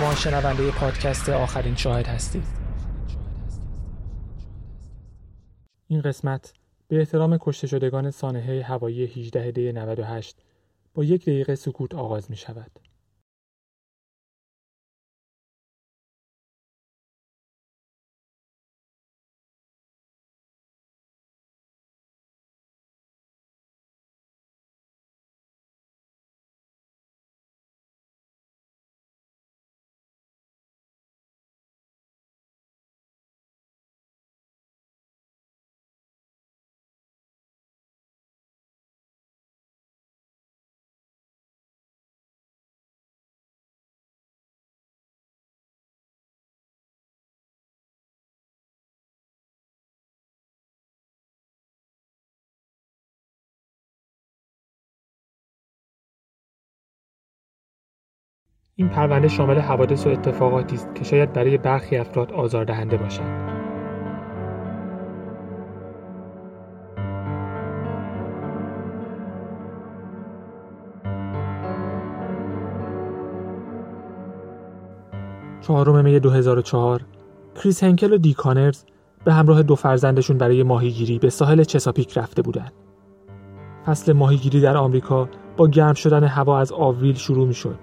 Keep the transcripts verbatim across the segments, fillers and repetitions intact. شما شنونده پادکست آخرین شاهد هستید. این قسمت به احترام کشته شدگان سانحه هوایی هجده دی نود و هشت با یک دقیقه سکوت آغاز می شود. این پرونده شامل حوادث و اتفاقاتی است که شاید برای برخی افراد آزاردهنده باشند. چهارم می دو هزار و چهار کریس هنکل و دی کانرز به همراه دو فرزندشون برای ماهیگیری به ساحل چساپیک رفته بودند. فصل ماهیگیری در آمریکا با گرم شدن هوا از آوریل شروع می‌شد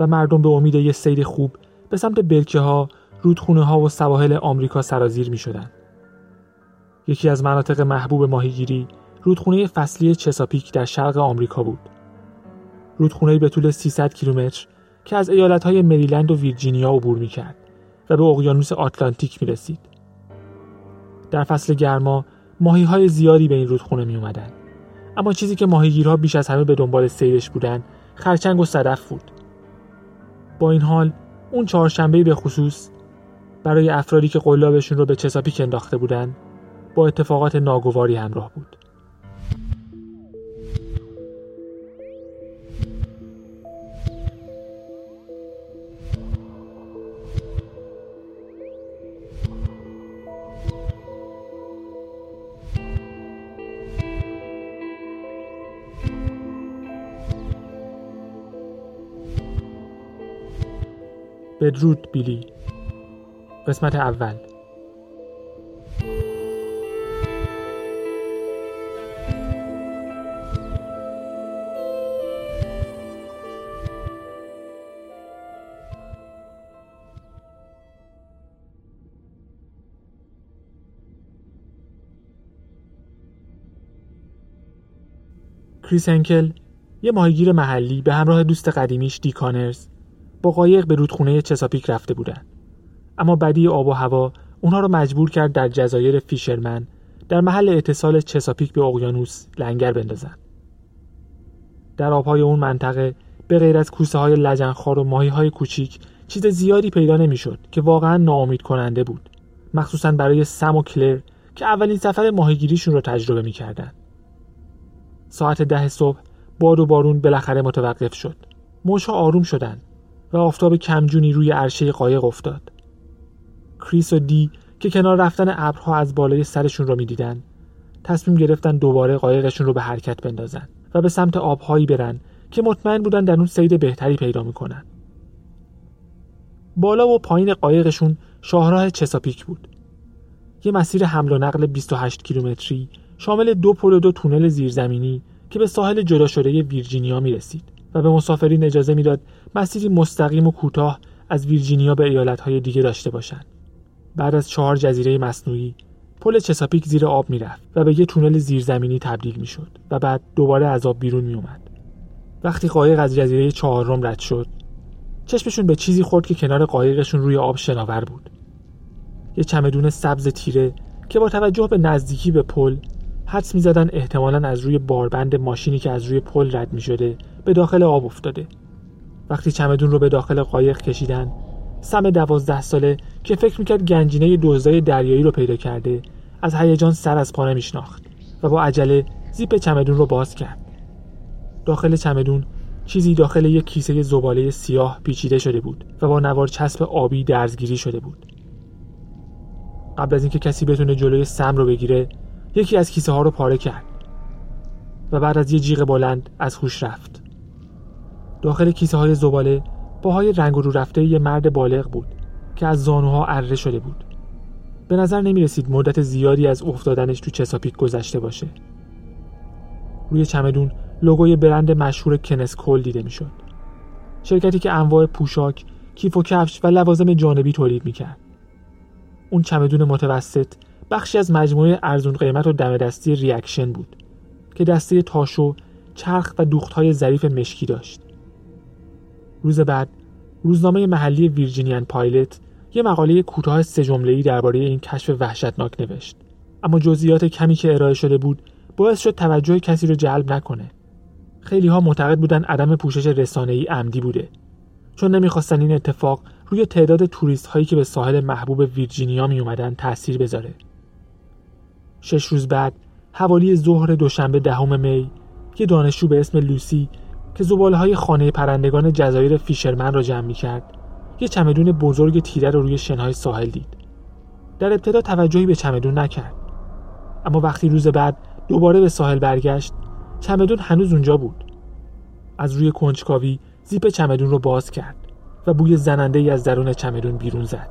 و مردم به امید یک سیر خوب به سمت برکه‌ها، رودخونه‌ها و سواحل آمریکا سرازیر می‌شدند. یکی از مناطق محبوب ماهیگیری، رودخونه فصلی چساپیک در شرق آمریکا بود. رودخونه‌ای به طول سیصد کیلومتر که از ایالت‌های مریلند و ویرجینیا عبور می‌کرد و به اقیانوس آتلانتیک می‌رسید. در فصل گرما، ماهی‌های زیادی به این رودخونه می‌آمدند. اما چیزی که ماهیگیرها بیش از همه به دنبال سیرش بودند، خرچنگ و صدف بود. با این حال اون چهارشنبه به خصوص برای افرادی که قلابشون رو به چساپیک انداخته بودن با اتفاقات ناگواری همراه بود. بدرود بیلی قسمت اول. کریس هنکل یه ماهیگیر محلی به همراه دوست قدیمیش دی کانرز با قایق به رودخونه چساپیک رفته بودند، اما بدی آب و هوا اونها رو مجبور کرد در جزایر فیشرمن در محل اتصال چساپیک به اقیانوس لنگر بندازن. در آبهای اون منطقه به غیر از کوسه‌های لجنخوار و ماهی‌های کوچیک چیز زیادی پیدا نمی‌شد که واقعاً ناامید کننده بود، مخصوصاً برای سم و کلر که اولین سفر ماهیگیریشون رو تجربه می‌کردند. ساعت ده صبح باد و بارون بالاخره متوقف شد. موج‌ها آروم شدند و آفتاب کمجونی روی عرشه قایق افتاد. کریس و دی که کنار رفتن ابرها از بالای سرشون رو می‌دیدن، تصمیم گرفتن دوباره قایقشون رو به حرکت بندازن و به سمت آب‌هایی برن که مطمئن بودن در اون صید بهتری پیدا می‌کنن. بالا و پایین قایقشون شاهراه چساپیک بود. یه مسیر حمل و نقل بیست و هشت کیلومتری شامل دو پل و دو تونل زیرزمینی که به ساحل جدا شده ویرجینیا می‌رسید و به مسافرین اجازه میداد مسیری مستقیم و کوتاه از ویرجینیا به ایالت‌های دیگه داشته باشند. بعد از چهار جزیره مصنوعی، پل چساپیک زیر آب میرفت و به یه تونل زیرزمینی تبدیل میشد و بعد دوباره از آب بیرون میومد. وقتی قایق از جزیره چهارم رد شد، چشمشون به چیزی خورد که کنار قایقشون روی آب شناور بود. یه چمدون سبز تیره که با توجه به نزدیکی به پل حدس می‌زدن احتمالاً از روی باربند ماشینی که از روی پل رد می‌شده به داخل آب افتاده. وقتی چمدون رو به داخل قایق کشیدن، سم دوازده ساله که فکر می‌کرد گنجینه دزدای دریایی رو پیدا کرده، از هیجان سر از پا نمی‌شناخت و با عجله زیپ چمدون رو باز کرد. داخل چمدون چیزی داخل یک کیسه زباله سیاه پیچیده شده بود و با نوار چسب آبی درزگیری شده بود. قبل از اینکه کسی بتونه جلوی سم رو بگیره، یکی از کیسه ها رو پاره کرد و بعد از یه جیغ بلند از هوش رفت. داخل کیسه های زباله پاهای رنگ رو رفته یه مرد بالغ بود که از زانوها اره شده بود. به نظر نمی رسید مدت زیادی از افتادنش تو چساپیک گذشته باشه. روی چمدون لوگوی برند مشهور کنس کل دیده می شد. شرکتی که انواع پوشاک، کیف و کفش و لوازم جانبی تولید می کرد. اون چمدون متوسط بخشی از مجموعه ارزون قیمت و دم دستی ریاکشن بود که دسته تاشو، چرخ و دوختهای ظریف مشکی داشت. روز بعد روزنامه محلی ویرجینیان پایلت یه مقاله کوتاه سه جمله‌ای درباره این کشف وحشتناک نوشت، اما جزئیات کمی که ارائه شده بود باعث شد توجه کسی رو جلب نکنه. خیلی‌ها معتقد بودن عدم پوشش رسانه‌ای عمدی بوده، چون نمی‌خواستن این اتفاق روی تعداد توریست‌هایی که به ساحل محبوب ویرجینیا می‌اومدن تأثیر بذاره. شش روز بعد، حوالی ظهر دوشنبه دهم می، یه دانشجو به اسم لوسی که زباله‌های خانه پرندگان جزایر فیشرمن را جمع می‌کرد، یه چمدون بزرگ تیره رو روی شنهای ساحل دید. در ابتدا توجهی به چمدون نکرد، اما وقتی روز بعد دوباره به ساحل برگشت، چمدون هنوز اونجا بود. از روی کنجکاوی زیپ چمدون رو باز کرد و بوی زننده‌ای از درون چمدون بیرون زد.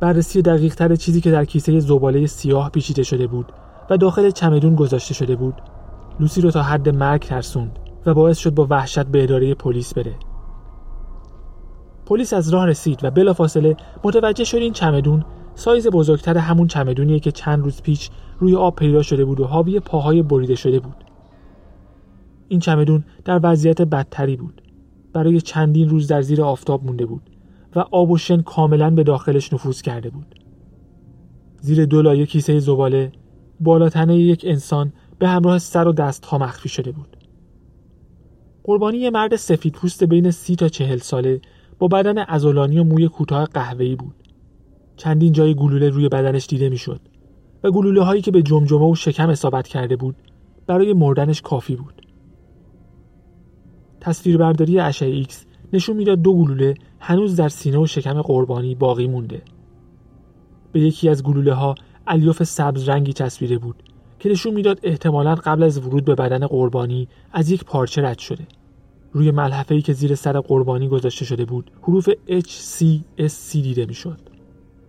بررسی دقیق‌تر چیزی که در کیسه زباله سیاه پیچیده شده بود و داخل چمدون گذاشته شده بود، لوسی رو تا حد مرگ ترسوند و باعث شد با وحشت به اداره پلیس بره. پلیس از راه رسید و بلافاصله متوجه شد این چمدون سایز بزرگتر همون چمدونیه که چند روز پیش روی آب پیدا شده بود و حاوی پاهای بریده شده بود. این چمدون در وضعیت بدتری بود. برای چندین روز در زیر آفتاب مونده بود و آب و شن کاملاً به داخلش نفوذ کرده بود. زیر دو لایه کیسه زباله، بالا تنه یک انسان به همراه سر و دست‌ها مخفی شده بود. قربانی یه مرد سفیدپوست بین سی تا چهل ساله با بدن عضلانی و موی کوتاه قهوه‌ای بود. چندین جای گلوله روی بدنش دیده می‌شد و گلوله‌هایی که به جمجمه و شکم اصابت کرده بود برای مردنش کافی بود. تصویربرداری اشعه ایکس نشون میداد دو گلوله هنوز در سینه و شکم قربانی باقی مونده. به یکی از گلوله‌ها الیاف سبز رنگی تصویره بود که نشون میداد احتمالاً قبل از ورود به بدن قربانی از یک پارچه رد شده. روی ملحفه‌ای که زیر سر قربانی گذاشته شده بود، حروف اچ سی اس سی دیده میشد.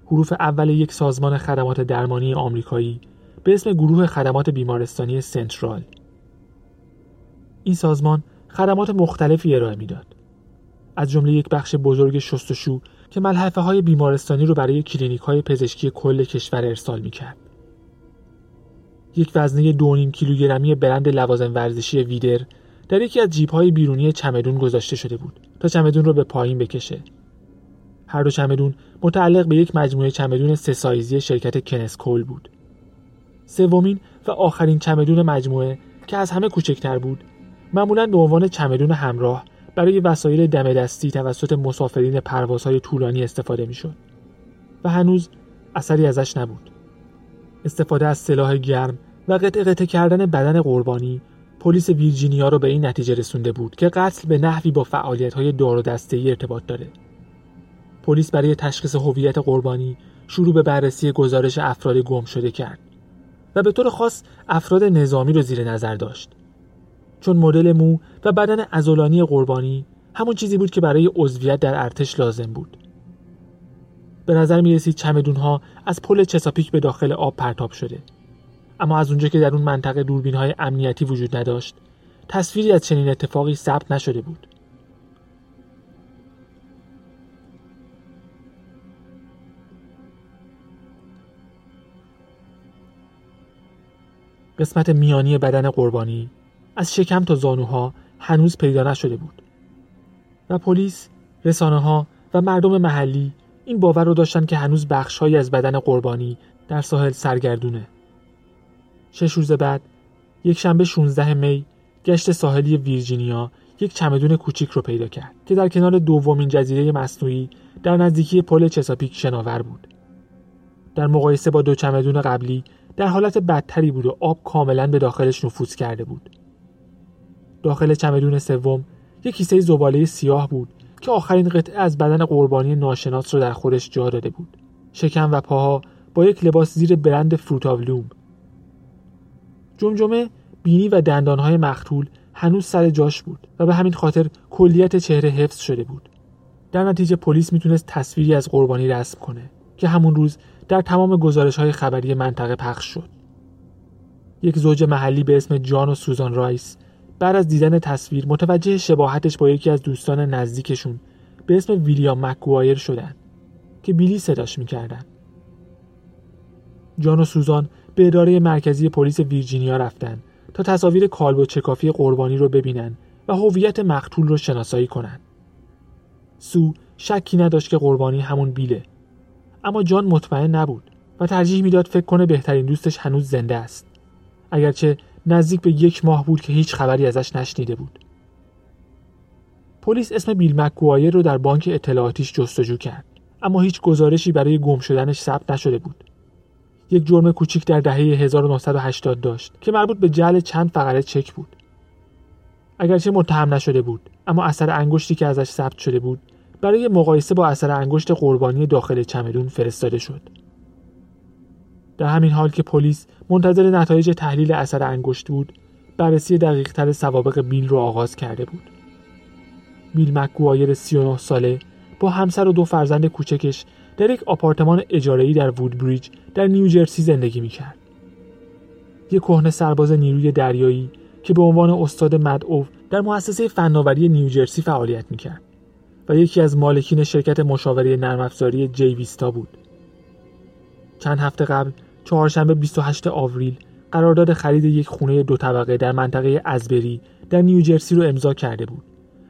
حروف اول یک سازمان خدمات درمانی آمریکایی به اسم گروه خدمات بیمارستانی سنترال. این سازمان خدمات مختلفی ارائه میداد، از جمله یک بخش بزرگ شستشو که ملحفه های بیمارستانی رو برای کلینیک های پزشکی کل کشور ارسال میکرد. یک وزنه دو و نیم کیلوگرمی برند لوازم ورزشی ویدر در یکی از جیب های بیرونی چمدون گذاشته شده بود تا چمدون رو به پایین بکشه. هر دو چمدون متعلق به یک مجموعه چمدون سه سایزی شرکت کنس کل بود. سومین و آخرین چمدون مجموعه که از همه کوچکتر بود، معمولاً به عنوان چمدون همراه برای وسایل دم دستی توسط مسافرین پروازهای طولانی استفاده می‌شد و هنوز اثری ازش نبود. استفاده از سلاح گرم و قطع قطع کردن بدن قربانی پلیس ویرجینیا را به این نتیجه رسونده بود که قتل به نحوی با فعالیت‌های دار و دسته‌ای ارتباط داره. پلیس برای تشخیص هویت قربانی شروع به بررسی گزارش افراد گم شده کرد و به طور خاص افراد نظامی رو زیر نظر داشت، چون مدل مو و بدن عضلانی قربانی همون چیزی بود که برای عضویت در ارتش لازم بود. به نظر می رسید چمدون‌ها از پل چساپیک به داخل آب پرتاب شده، اما از اونجا که در اون منطقه دوربین‌های امنیتی وجود نداشت، تصویری از چنین اتفاقی ثبت نشده بود. قسمت میانی بدن قربانی از شکم تا زانوها هنوز پیدا نشده بود و پلیس، رسانه‌ها و مردم محلی این باور رو داشتن که هنوز بخش‌هایی از بدن قربانی در ساحل سرگردونه. شش روز بعد، یک شنبه شانزدهم می، گشت ساحلی ویرجینیا یک چمدون کوچیک رو پیدا کرد که در کنار دومین جزیره مصنوعی در نزدیکی پل چساپیک شناور بود. در مقایسه با دو چمدون قبلی در حالت بدتری بود و آب کاملاً به داخلش نفوذ کرده بود. داخل چمدون سوم یک کیسه زباله سیاه بود که آخرین قطعه از بدن قربانی ناشناس رو در خودش جا داده بود. شکم و پاها با یک لباس زیر برند فروتاولوم. جمجمه، بینی و دندانهای مقتول هنوز سر جاش بود و به همین خاطر کلیت چهره حفظ شده بود. در نتیجه پلیس میتونست تصویری از قربانی رسم کنه که همون روز در تمام گزارش‌های خبری منطقه پخش شد. یک زوج محلی به اسم جان و سوزان رایس بعد از دیدن تصویر متوجه شباهتش با یکی از دوستان نزدیکشون به اسم ویلیام مکگوایر شدن که بیلی صداش می‌کردن. جان و سوزان به اداره مرکزی پلیس ویرجینیا رفتن تا تصاویر کالب و چکافی قربانی رو ببینن و هویت مقتول رو شناسایی کنن. سو شکی نداشت که قربانی همون بیله، اما جان مطمئن نبود و ترجیح میداد فکر کنه بهترین دوستش هنوز زنده است، اگرچه نزدیک به یک ماه بود که هیچ خبری ازش نشنیده بود. پلیس اسم بیل مک‌گوایر رو در بانک اطلاعاتیش جستجو کرد، اما هیچ گزارشی برای گم شدنش ثبت نشده بود. یک جرم کوچیک در دهه هزار و نهصد و هشتاد داشت که مربوط به جعل چند فقره چک بود. اگرچه متهم نشده بود، اما اثر انگشتی که ازش ثبت شده بود برای مقایسه با اثر انگشت قربانی داخل چمدون فرستاده شد. در همین حال که پلیس منتظر نتایج تحلیل اثر انگشت بود، بررسی دقیق‌تر سوابق بیل رو آغاز کرده بود. بیل مک‌گوایر سی و نه ساله با همسر و دو فرزند کوچکش در یک آپارتمان اجاره‌ای در وودبریج در نیوجرسی زندگی می‌کرد. یک کهنه سرباز نیروی دریایی که به عنوان استاد مدعو در مؤسسه فناوری نیوجرسی فعالیت می‌کرد و یکی از مالکین شرکت مشاوره نرم‌افزاری جیویستا بود. چند هفته قبل، چهارشنبه بیست و هشتم آوریل، قرارداد خرید یک خونه دو طبقه در منطقه ازبری در نیوجرسی رو امضا کرده بود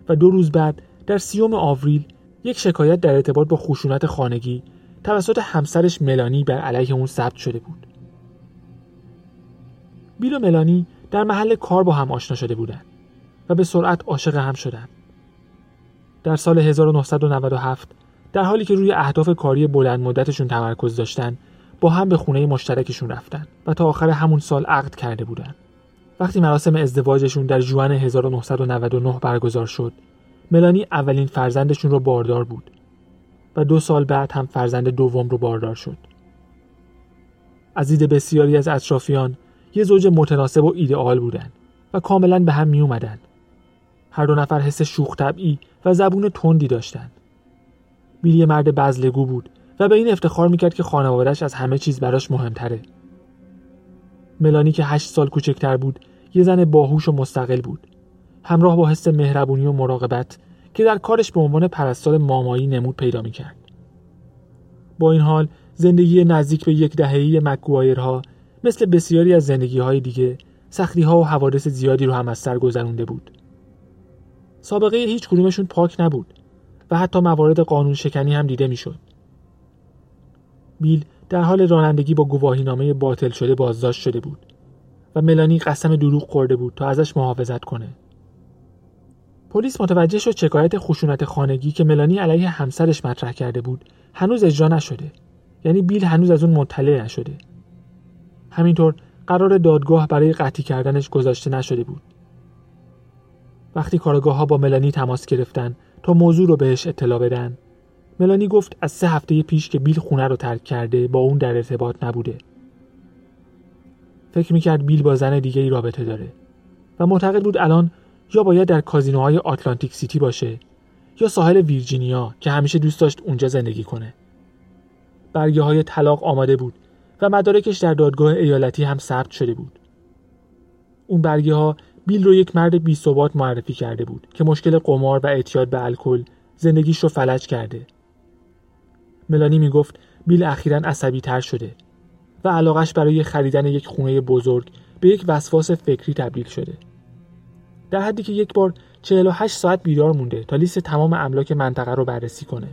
و دو روز بعد در سیوم آوریل یک شکایت در ارتباط با خشونت خانگی توسط همسرش ملانی بر علیه اون ثبت شده بود. بیل و ملانی در محل کار با هم آشنا شده بودند و به سرعت عاشق هم شدند. در سال هزار و نهصد و نود و هفت در حالی که روی اهداف کاری بلند مدتشون تمرکز داشتن، با هم به خونه مشترکشون رفتن و تا آخر همون سال عقد کرده بودن. وقتی مراسم ازدواجشون در ژوئن هزار و نهصد و نود و نه برگزار شد، ملانی اولین فرزندشون رو باردار بود و دو سال بعد هم فرزند دوم رو باردار شد. از دید بسیاری از اطرافیان، یه زوج متناسب و ایدئال بودن و کاملاً به هم می اومدن. هر دو نفر حس شوخ طبعی و زبون تندی داشتن. بیلی مرد بزلگو بود و به این افتخار میکرد که خانواده‌اش از همه چیز براش مهمتره. ملانی که هشت سال کوچکتر بود، یه زن باهوش و مستقل بود، همراه با حس مهربونی و مراقبت که در کارش به عنوان پرستار مامایی نمود پیدا میکرد. با این حال، زندگی نزدیک به یک دهه‌ای مک‌گوایرها مثل بسیاری از زندگی‌های دیگه، سختی‌ها و حوادث زیادی رو هم از سر گذرونده بود. سابقه هیچ کدومشون پاک نبود و حتی موارد قانون شکنی هم دیده میشد. بیل در حال رانندگی با گواهینامه باطل شده بازداشت شده بود و ملانی قسم دروغ خورده بود تا ازش محافظت کنه. پلیس متوجه شد شکایت خشونت خانگی که ملانی علیه همسرش مطرح کرده بود هنوز اجرا نشده، یعنی بیل هنوز از اون مطلع نشده. همینطور قرار دادگاه برای قطعی کردنش گذاشته نشده بود. وقتی کارآگاه‌ها با ملانی تماس گرفتن تا موضوع رو بهش اطلاع بدن، ملانی گفت از سه هفته پیش که بیل خونه رو ترک کرده با اون در ارتباط نبوده. فکر میکرد بیل با زن دیگه ای رابطه داره و معتقد بود الان یا باید در کازینوهای آتلانتیک سیتی باشه یا ساحل ویرجینیا که همیشه دوست داشت اونجا زندگی کنه. برگه های طلاق آماده بود و مدارکش در دادگاه ایالتی هم ثبت شده بود. اون برگه ها بیل رو یک مرد بی‌ثبات معرفی کرده بود که مشکل قمار و اعتیاد به الکل زندگیش رو فلج کرده. ملانی می گفت بیل اخیراً عصبی تر شده و علاقش برای خریدن یک خونه بزرگ به یک وسواس فکری تبدیل شده، در حدی که یک بار چهل و هشت ساعت بیدار مونده تا لیست تمام املاک منطقه رو بررسی کنه.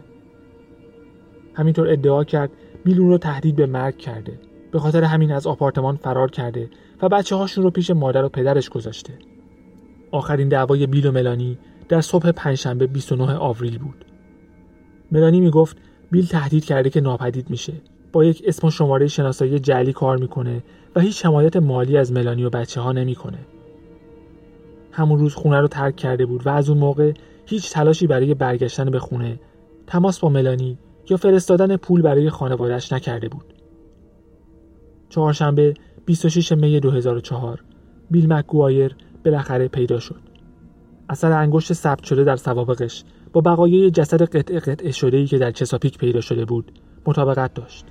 همینطور ادعا کرد بیل اون رو تهدید به مرگ کرده، به خاطر همین از آپارتمان فرار کرده و بچه هاشون رو پیش مادر و پدرش گذاشته. آخرین دعوای بیل و ملانی در صبح پنجشنبه بیست و نهم آوریل بود. ملانی می گفت بیل تهدید کرده که ناپدید میشه، با یک اسم و شماره شناسایی جعلی کار میکنه و هیچ حمایت مالی از ملانی و بچه ها نمیکنه. همون روز خونه رو ترک کرده بود و از اون موقع هیچ تلاشی برای برگشتن به خونه، تماس با ملانی یا فرستادن پول برای خانواده‌اش نکرده بود. چهارشنبه بیست و ششم می دو هزار و چهار بیل مک‌گوایر بالاخره پیدا شد. اثر انگشت ثبت شده در سوابقش با بقایای جسد قطعه قطعه شده‌ای که در چساپیک پیدا شده بود مطابقت داشت.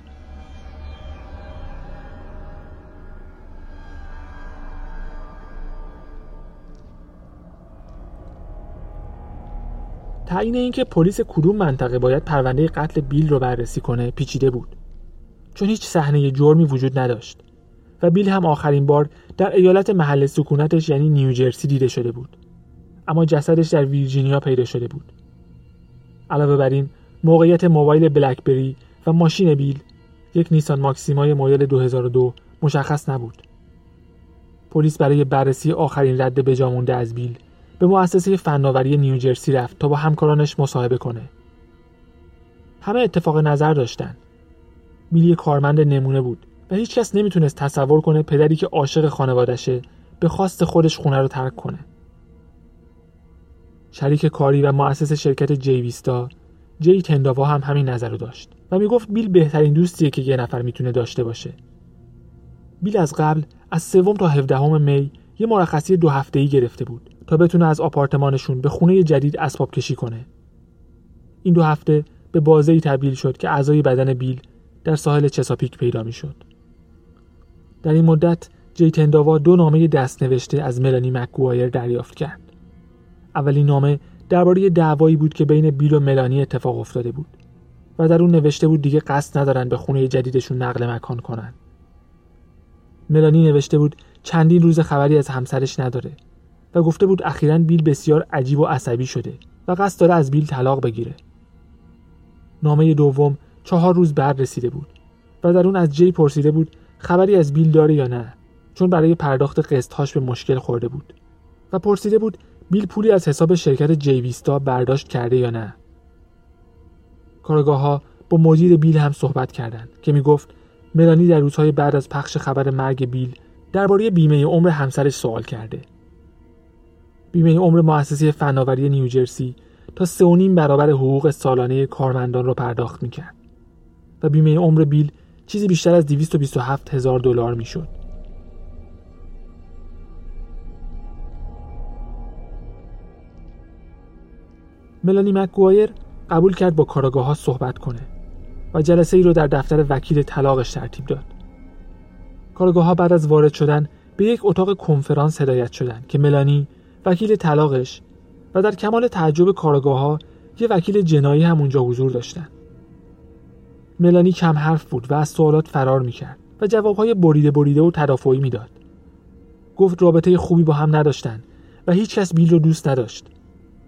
تعیین اینکه پلیس کدوم منطقه باید پرونده قتل بیل رو بررسی کنه پیچیده بود، چون هیچ صحنه جرمی وجود نداشت و بیل هم آخرین بار در ایالت محل سکونتش یعنی نیوجرسی دیده شده بود، اما جسدش در ویرجینیا پیدا شده بود. علاوه بر این، موقعیت موبایل بلکبری و ماشین بیل، یک نیسان ماکسیمای مدل دو هزار و دو، مشخص نبود. پلیس برای بررسی آخرین رد بجا مونده از بیل به مؤسسه فناوری نیوجرسی رفت تا با همکارانش مصاحبه کنه. همه اتفاق نظر داشتن. بیل کارمند نمونه بود و هیچ کس نمیتونست تصور کنه پدری که عاشق خانوادشه به خواست خودش خونه رو ترک کنه. شریک کاری و مؤسس شرکت جی ویستا، جی تنداوا، هم همین نظر رو داشت و میگفت بیل بهترین دوستیه که یه نفر میتونه داشته باشه. بیل از قبل از سوم تا هفدهم می یه مرخصی دو هفته‌ای گرفته بود تا بتونه از آپارتمانشون به خونه جدید اسباب کشی کنه. این دو هفته به بازه‌ای تبدیل شد که اعضای بدن بیل در ساحل چساپیک پیدا میشد. در این مدت جی تنداوا دو نامه دستنوشته از ملانی مک‌گوایر دریافت کرد. اولین نامه درباره دعوایی بود که بین بیل و ملانی اتفاق افتاده بود و در اون نوشته بود دیگه قصد ندارن به خونه جدیدشون نقل مکان کنن. ملانی نوشته بود چندین روز خبری از همسرش نداره و گفته بود اخیراً بیل بسیار عجیب و عصبی شده و قصد داره از بیل طلاق بگیره. نامه دوم چهار روز بعد رسیده بود و در اون از جی پرسیده بود خبری از بیل داره یا نه، چون برای پرداخت قسط‌هاش به مشکل خورده بود و پرسیده بود بیل پولی از حساب شرکت جی ویستا برداشت کرده یا نه. کارگاه‌ها با مدیر بیل هم صحبت کردند که میگفت ملانی در روزهای بعد از پخش خبر مرگ بیل درباره بیمه عمر همسرش سوال کرده. بیمه عمر مؤسسه فناوری نیوجرسی تا سه و نیم برابر حقوق سالانه کارمندان را پرداخت میکرد و بیمه عمر بیل چیزی بیشتر از دویست و بیست و هفت هزار دلار میشد. ملانی مک‌گوایر قبول کرد با کاراگاه‌ها صحبت کنه و جلسه ای رو در دفتر وکیل طلاقش ترتیب داد. کاراگاه‌ها بعد از وارد شدن به یک اتاق کنفرانس هدایت شدند که ملانی وکیل طلاقش و در کمال تعجب کاراگاه‌ها یک وکیل جنایی هم اونجا حضور داشتن. ملانی کم حرف بود و از سوالات فرار می‌کرد و جواب‌های بریده بریده و تدافعی می‌داد. گفت رابطه خوبی با هم نداشتن و هیچ کس بیل رو دوست نداشت،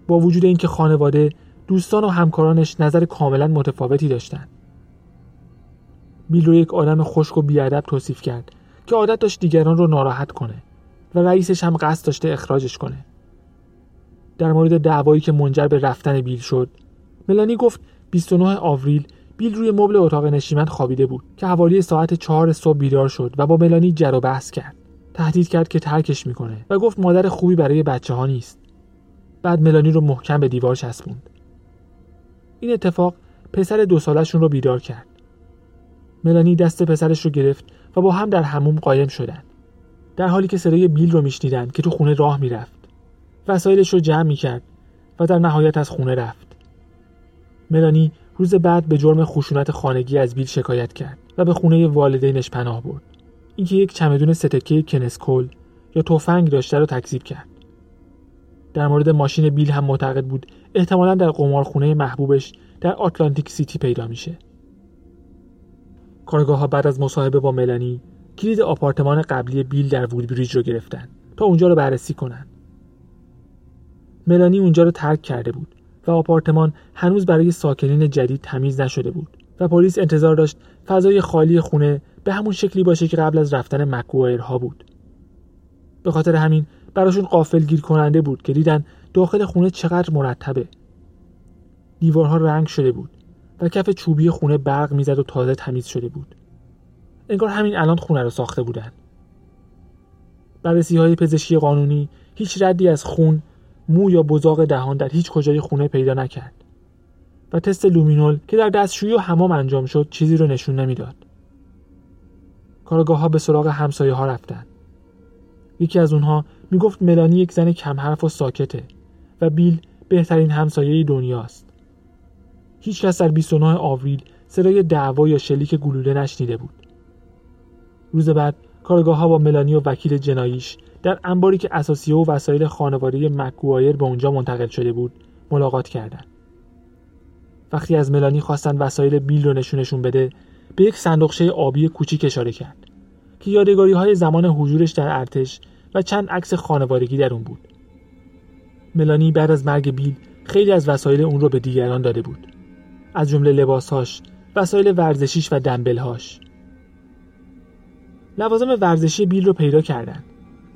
با وجود اینکه خانواده، دوستان و همکارانش نظر کاملا متفاوتی داشتند. بیل رو یک آدم خشک و بی‌ادب توصیف کرد که عادت داشت دیگران رو ناراحت کنه و رئیسش هم قصد داشته اخراجش کنه. در مورد دعوایی که منجر به رفتن بیل شد، ملانی گفت بیست و نه آوریل بیل روی مبل اتاق نشیمن خوابیده بود که حوالی ساعت چهار صبح بیدار شد و با ملانی جر و بحث کرد. تهدید کرد که ترکش می‌کنه و گفت مادر خوبی برای بچه‌ها نیست. بعد ملانی رو محکم به دیوار چسبوند. این اتفاق پسر دو سالشون رو بیدار کرد. ملانی دست پسرش رو گرفت و با هم در حموم قایم شدند، در حالی که صدای بیل رو میشنیدند که تو خونه راه میرفت، وسایلش رو جمع میکرد و در نهایت از خونه رفت. ملانی روز بعد به جرم خشونت خانگی از بیل شکایت کرد و به خونه والدینش پناه برد. اینکه یک چمدون سه‌تکه کنسکول یا تفنگ داشته رو تکذیب کرد. در مورد ماشین بیل هم معتقد بود احتمالاً در قمارخونه محبوبش در آتلانتیک سیتی پیدا میشه. کارگاه‌ها بعد از مصاحبه با ملانی کلید آپارتمان قبلی بیل در وودبریج رو گرفتن تا اونجا رو بررسی کنن. ملانی اونجا رو ترک کرده بود و آپارتمان هنوز برای ساکنین جدید تمیز نشده بود و پلیس انتظار داشت فضای خالی خونه به همون شکلی باشه که قبل از رفتن مک‌گوایرها بود. به خاطر همین براشون غافلگیر کننده بود که دیدن داخل خونه چقدر مرتبه. دیوارها رنگ شده بود و کف چوبی خونه برق میزد و تازه تمیز شده بود. انگار همین الان خونه رو ساخته بودن. بررسی‌های پزشکی قانونی هیچ ردی از خون، مو یا بزاق دهان در هیچ کجای خونه پیدا نکرد و تست لومینول که در دستشویی و حمام انجام شد چیزی رو نشون نمیداد. کارگاه‌ها به سراغ همسایه‌ها رفتن. یکی از اونها میگفت ملانی یک زن کم حرف و ساکته و بیل بهترین همسایه دنیاست. هیچ کس در بیست و نه آوریل صدای دعوا یا شلیک گلوله نشنیده بود. روز بعد کارگاه‌ها با ملانی و وکیل جناییش در انباری که اساسیه و وسایل خانوادگی مک‌گوایر به اونجا منتقل شده بود ملاقات کردند. وقتی از ملانی خواستن وسایل بیل رو نشونشون بده، به یک صندوقچه آبی کوچیک اشاره کرد که یادگاری‌های زمان حضورش در ارتش و چند عکس خانوادگی در اون بود. ملانی بعد از مرگ بیل خیلی از وسایل اون رو به دیگران داده بود، از جمله لباس‌هاش، وسایل ورزشیش و دمبل‌هاش. لوازم ورزشی بیل رو پیدا کردن،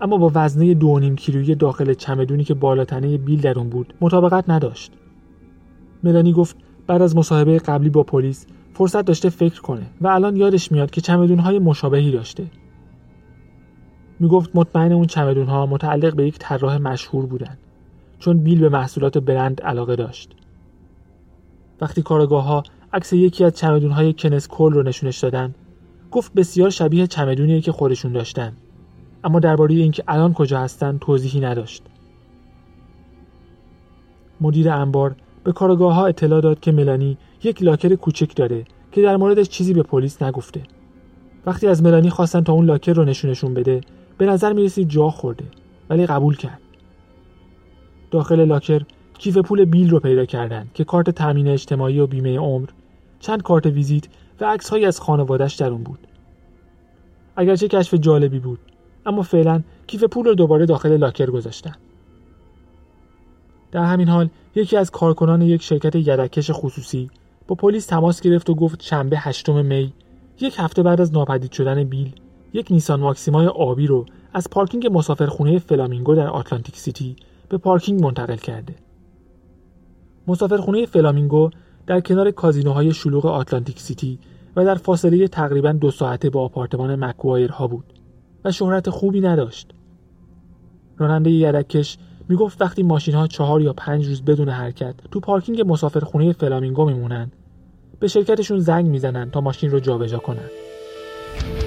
اما با وزنه دو و نیم کیلویی داخل چمدونی که بالاتنه بیل در اون بود مطابقت نداشت. ملانی گفت بعد از مصاحبه قبلی با پلیس فرصت داشته فکر کنه و الان یادش میاد که چمدون‌های مشابهی داشته. میگفت مطمئن اون چمدون‌ها متعلق به یک طراح مشهور بودن، چون بیل به محصولات برند علاقه داشت. وقتی کارگاه‌ها عکس یکی از چمدون‌های کنس کول رو نشونش دادن، گفت بسیار شبیه چمدونیه که خودشون داشتن، اما درباره اینکه الان کجا هستن توضیحی نداشت. مدیر انبار به کارگاه‌ها اطلاع داد که ملانی یک لاکر کوچک داره که در موردش چیزی به پلیس نگفته. وقتی از ملانی خواستن تا اون لاکر رو نشونشون بده، به نظر می‌رسید جا خورده، ولی قبول کرد. داخل لاکر کیف پول بیل رو پیدا کردن که کارت تامین اجتماعی و بیمه عمر، چند کارت ویزیت و عکس‌هایی از خانواده‌اش در اون بود. اگرچه کشف جالبی بود، اما فعلا کیف پول رو دوباره داخل لاکر گذاشتن. در همین حال یکی از کارکنان یک شرکت یدککش خصوصی با پلیس تماس گرفت و گفت شنبه هشتم می، یک هفته بعد از ناپدید شدن بیل، یک نیسان ماکسیمای آبی رو از پارکینگ مسافرخونه فلامینگو در آتلانتیک سیتی به پارکینگ منتقل کرده. مسافرخونه فلامینگو در کنار کازینوهای شلوغ آتلانتیک سیتی و در فاصله تقریباً دو ساعته با آپارتمان مک‌گوایرها بود و شهرت خوبی نداشت. راننده یدککش میگفت وقتی ماشین‌ها چهار یا پنج روز بدون حرکت تو پارکینگ مسافرخونه فلامینگو میمونن، به شرکتشون زنگ میزنن تا ماشین رو جابجا کنن.